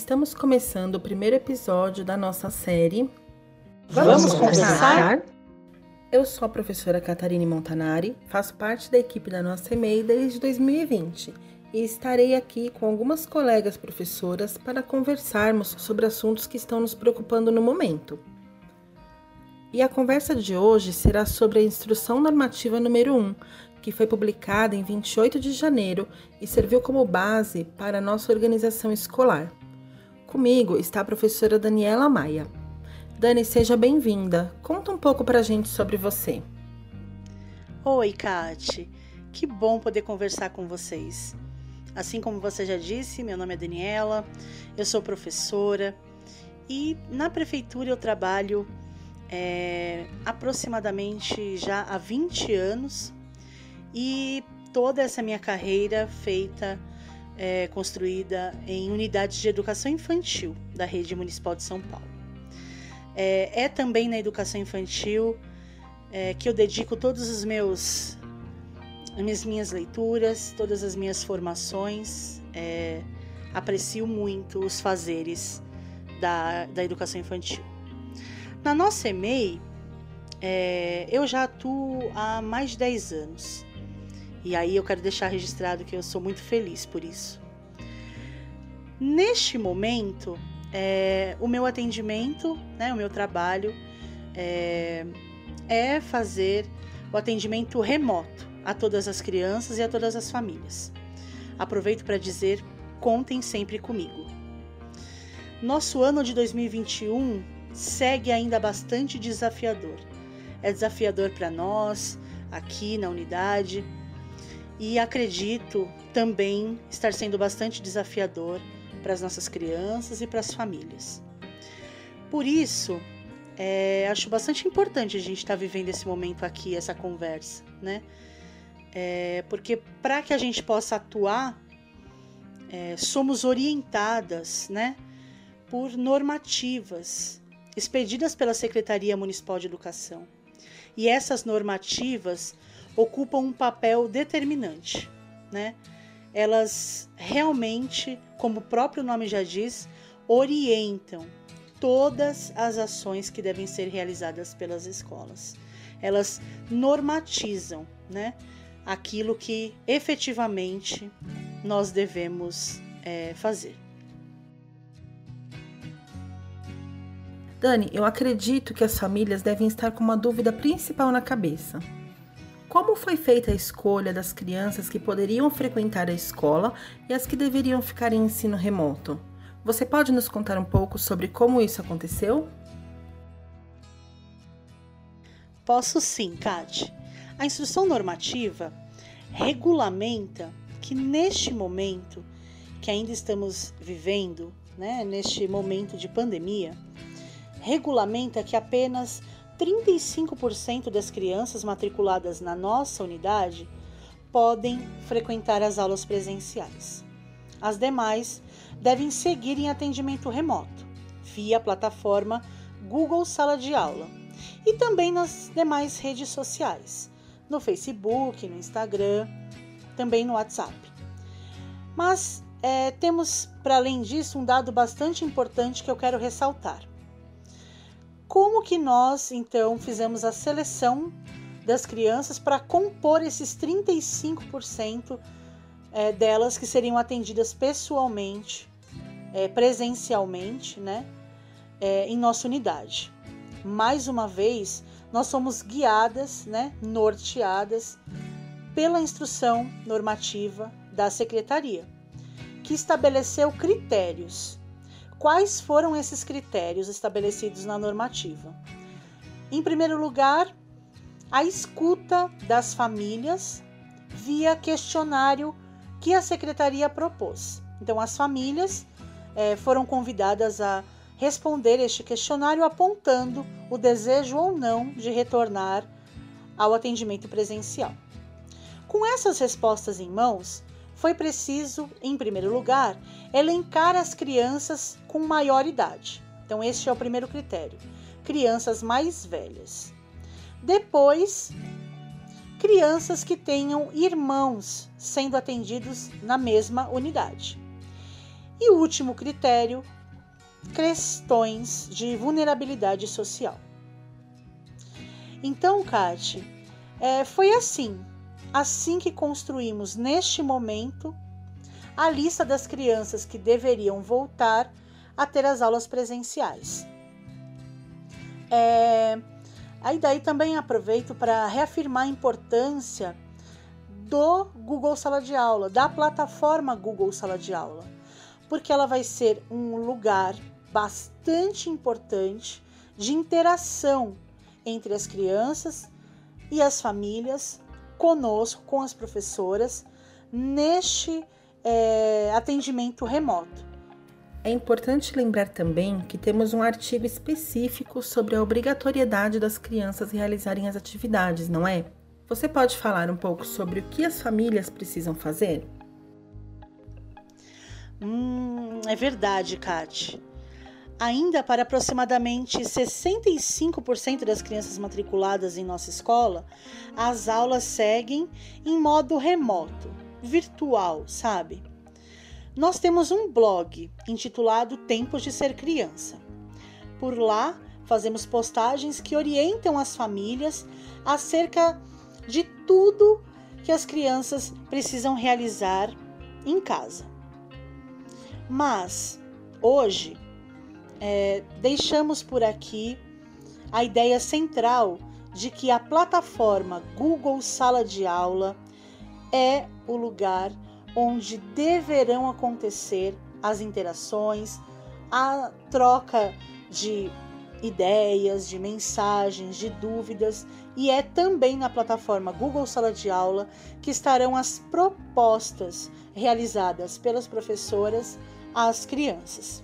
Estamos começando o primeiro episódio da nossa série Vamos Conversar? Eu sou a professora Catarina Montanari, faço parte da equipe da nossa EMEI desde 2020 e estarei aqui com algumas colegas professoras para conversarmos sobre assuntos que estão nos preocupando no momento. E a conversa de hoje será sobre a Instrução Normativa número 1, que foi publicada em 28 de janeiro e serviu como base para a nossa organização escolar. Comigo está a professora Daniela Maia. Dani, seja bem-vinda. Conta um pouco pra gente sobre você. Oi, Cati. Que bom poder conversar com vocês. Assim como você já disse, meu nome é Daniela, eu sou professora e na prefeitura eu trabalho aproximadamente já há 20 anos e toda essa minha carreira feita construída em unidades de educação infantil da Rede Municipal de São Paulo. É também na educação infantil que eu dedico todas as minhas leituras, todas as minhas formações. Aprecio muito os fazeres da educação infantil. Na nossa EMEI, eu já atuo há mais de 10 anos. E aí eu quero deixar registrado que eu sou muito feliz por isso. Neste momento, o meu atendimento, o meu trabalho é fazer o atendimento remoto a todas as crianças e a todas as famílias. Aproveito para dizer, contem sempre comigo. Nosso ano de 2021 segue ainda bastante desafiador. É desafiador para nós, aqui na unidade, e acredito também estar sendo bastante desafiador para as nossas crianças e para as famílias. Por isso, acho bastante importante a gente estar vivendo esse momento aqui, essa conversa, né? Porque para que a gente possa atuar, somos orientadas, né, por normativas expedidas pela Secretaria Municipal de Educação. E essas normativas ocupam um papel determinante, né? Elas realmente, como o próprio nome já diz, orientam todas as ações que devem ser realizadas pelas escolas. Elas normatizam, né, aquilo que efetivamente nós devemos fazer. Dani, eu acredito que as famílias devem estar com uma dúvida principal na cabeça. Como foi feita a escolha das crianças que poderiam frequentar a escola e as que deveriam ficar em ensino remoto? Você pode nos contar um pouco sobre como isso aconteceu? Posso sim, Cati. A Instrução Normativa regulamenta que neste momento que ainda estamos vivendo, né, neste momento de pandemia, regulamenta que apenas 35% das crianças matriculadas na nossa unidade podem frequentar as aulas presenciais. As demais devem seguir em atendimento remoto, via a plataforma Google Sala de Aula e também nas demais redes sociais, no Facebook, no Instagram, também no WhatsApp. Mas temos, para além disso, um dado bastante importante que eu quero ressaltar. Como que nós, então, fizemos a seleção das crianças para compor esses 35% delas que seriam atendidas pessoalmente, presencialmente, né, em nossa unidade? Mais uma vez, nós somos guiadas, né, norteadas pela Instrução Normativa da Secretaria, que estabeleceu critérios. Quais foram esses critérios estabelecidos na normativa? Em primeiro lugar, a escuta das famílias via questionário que a secretaria propôs. Então, as famílias foram convidadas a responder este questionário apontando o desejo ou não de retornar ao atendimento presencial. Com essas respostas em mãos, foi preciso, em primeiro lugar, elencar as crianças com maior idade. Então, este é o primeiro critério. Crianças mais velhas. Depois, crianças que tenham irmãos sendo atendidos na mesma unidade. E o último critério, questões de vulnerabilidade social. Então, Cate, foi assim que construímos, neste momento, a lista das crianças que deveriam voltar a ter as aulas presenciais. Aí daí também aproveito para reafirmar a importância do Google Sala de Aula, da plataforma Google Sala de Aula, porque ela vai ser um lugar bastante importante de interação entre as crianças e as famílias, conosco, com as professoras, neste atendimento remoto. É importante lembrar também que temos um artigo específico sobre a obrigatoriedade das crianças realizarem as atividades, não é? Você pode falar um pouco sobre o que as famílias precisam fazer? É verdade, Cate. Ainda para aproximadamente 65% das crianças matriculadas em nossa escola, as aulas seguem em modo remoto, virtual, sabe? Nós temos um blog intitulado Tempos de Ser Criança. Por lá, fazemos postagens que orientam as famílias acerca de tudo que as crianças precisam realizar em casa. Mas, hoje, deixamos por aqui a ideia central de que a plataforma Google Sala de Aula é o lugar onde deverão acontecer as interações, a troca de ideias, de mensagens, de dúvidas, e é também na plataforma Google Sala de Aula que estarão as propostas realizadas pelas professoras às crianças.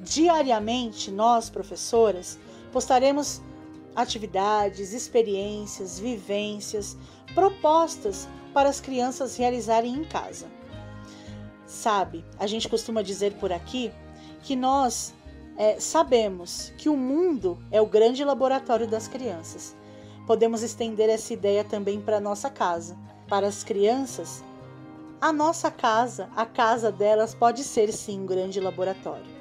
Diariamente, nós, professoras, postaremos atividades, experiências, vivências, propostas para as crianças realizarem em casa. Sabe, a gente costuma dizer por aqui que nós sabemos que o mundo é o grande laboratório das crianças. Podemos estender essa ideia também para a nossa casa. Para as crianças, a nossa casa, a casa delas, pode ser sim um grande laboratório.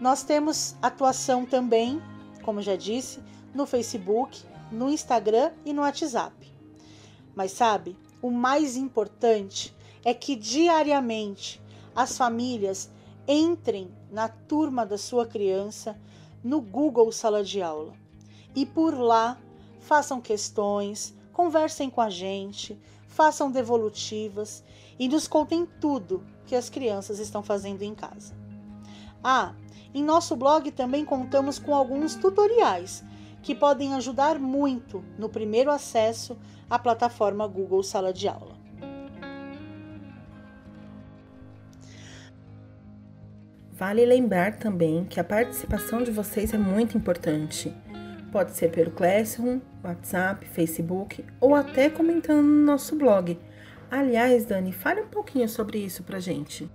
Nós temos atuação também, como já disse, no Facebook, no Instagram e no WhatsApp. Mas sabe, o mais importante é que diariamente as famílias entrem na turma da sua criança no Google Sala de Aula e por lá façam questões, conversem com a gente, façam devolutivas e nos contem tudo que as crianças estão fazendo em casa. Em nosso blog também contamos com alguns tutoriais que podem ajudar muito no primeiro acesso à plataforma Google Sala de Aula. Vale lembrar também que a participação de vocês é muito importante. Pode ser pelo Classroom, WhatsApp, Facebook ou até comentando no nosso blog. Aliás, Dani, fale um pouquinho sobre isso pra gente.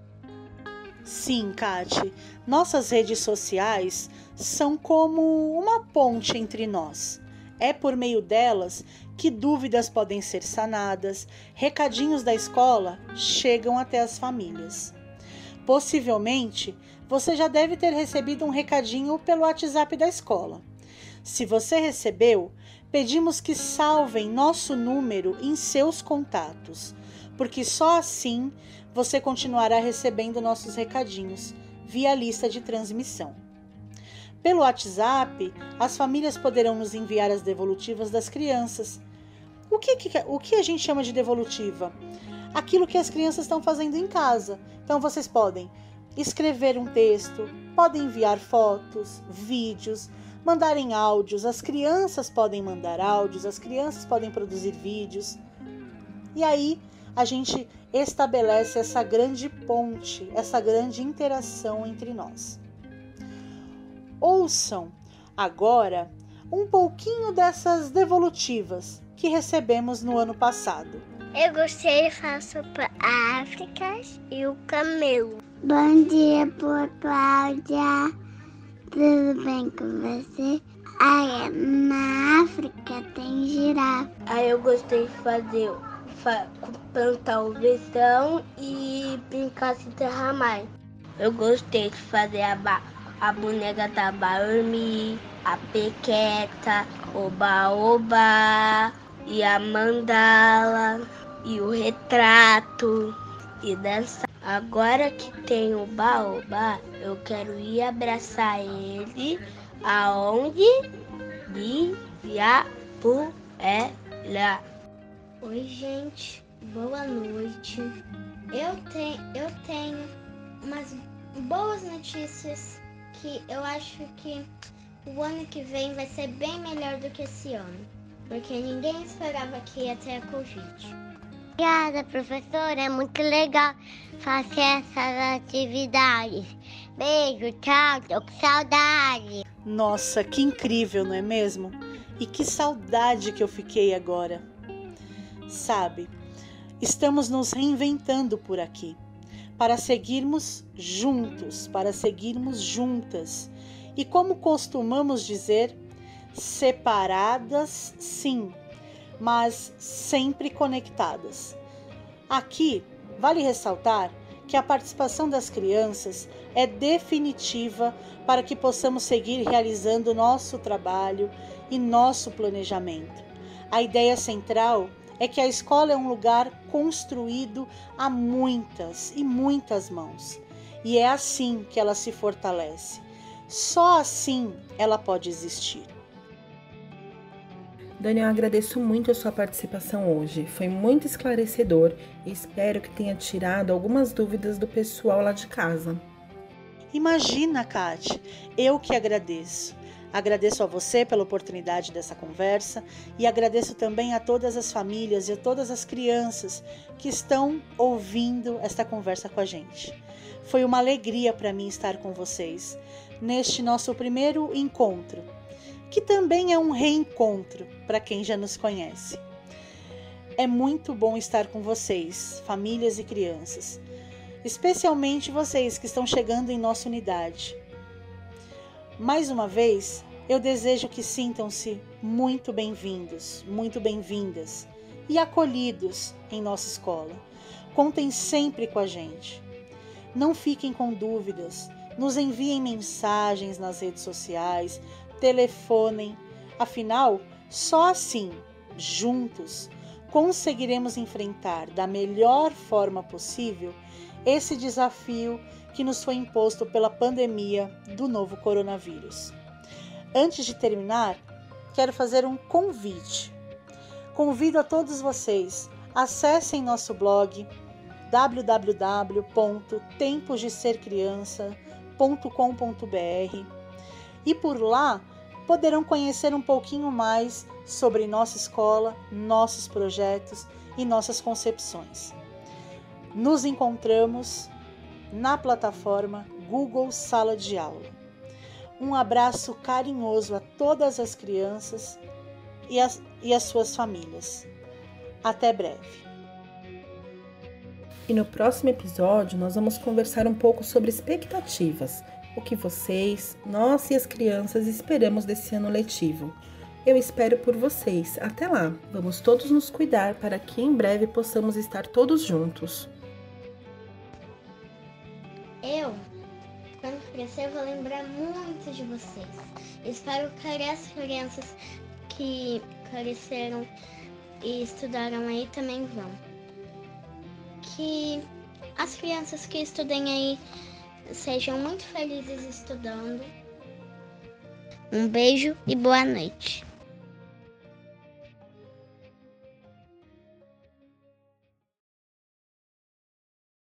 Sim, Cate. Nossas redes sociais são como uma ponte entre nós. É por meio delas que dúvidas podem ser sanadas, recadinhos da escola chegam até as famílias. Possivelmente, você já deve ter recebido um recadinho pelo WhatsApp da escola. Se você recebeu, pedimos que salvem nosso número em seus contatos, porque só assim você continuará recebendo nossos recadinhos via lista de transmissão. Pelo WhatsApp, as famílias poderão nos enviar as devolutivas das crianças. O que a gente chama de devolutiva? Aquilo que as crianças estão fazendo em casa. Então, vocês podem escrever um texto, podem enviar fotos, vídeos, mandarem áudios, as crianças podem mandar áudios, as crianças podem produzir vídeos. E aí, a gente estabelece essa grande ponte, essa grande interação entre nós. Ouçam agora um pouquinho dessas devolutivas que recebemos no ano passado. Eu gostei de falar sobre a África e o camelo. Bom dia, boa Cláudia. Tudo bem com você? Na África tem girafa. Eu gostei de plantar o vestão e brincar se derramar. Eu gostei de fazer a boneca da Baumi, a pequeta, oba-oba, e a mandala, e o retrato, e dançar. Agora que tem o baobá, eu quero ir abraçar ele aonde? De Iapuera. Oi, gente. Boa noite. Eu tenho umas boas notícias que eu acho que o ano que vem vai ser bem melhor do que esse ano. Porque ninguém esperava que ia ter a Covid. Obrigada, professora, é muito legal fazer essas atividades. Beijo, tchau, tô com saudade. Nossa, que incrível, não é mesmo? E que saudade que eu fiquei agora. Sabe, estamos nos reinventando por aqui, para seguirmos juntos, para seguirmos juntas. E como costumamos dizer, separadas sim, mas sempre conectadas. Aqui, vale ressaltar que a participação das crianças é definitiva para que possamos seguir realizando nosso trabalho e nosso planejamento. A ideia central é que a escola é um lugar construído a muitas e muitas mãos, e é assim que ela se fortalece. Só assim ela pode existir. Daniel, eu agradeço muito a sua participação hoje, foi muito esclarecedor e espero que tenha tirado algumas dúvidas do pessoal lá de casa. Imagina, Kate, eu que agradeço. Agradeço a você pela oportunidade dessa conversa e agradeço também a todas as famílias e a todas as crianças que estão ouvindo esta conversa com a gente. Foi uma alegria para mim estar com vocês neste nosso primeiro encontro, que também é um reencontro para quem já nos conhece. É muito bom estar com vocês, famílias e crianças, especialmente vocês que estão chegando em nossa unidade. Mais uma vez, eu desejo que sintam-se muito bem-vindos, muito bem-vindas e acolhidos em nossa escola. Contem sempre com a gente. Não fiquem com dúvidas, nos enviem mensagens nas redes sociais, telefonem, afinal, só assim, juntos, conseguiremos enfrentar da melhor forma possível esse desafio que nos foi imposto pela pandemia do novo coronavírus. Antes de terminar, quero fazer um convite. Convido a todos vocês, acessem nosso blog www.temposdesercriança.com.br e por lá poderão conhecer um pouquinho mais sobre nossa escola, nossos projetos e nossas concepções. Nos encontramos na plataforma Google Sala de Aula. Um abraço carinhoso a todas as crianças e as suas famílias. Até breve. E no próximo episódio nós vamos conversar um pouco sobre expectativas. O que vocês, nós e as crianças esperamos desse ano letivo. Eu espero por vocês. Até lá, vamos todos nos cuidar para que em breve possamos estar todos juntos. Eu, quando crescer, vou lembrar muito de vocês. Espero que as crianças que cresceram e estudaram aí também vão. Que as crianças que estudem aí sejam muito felizes estudando. Um beijo e boa noite.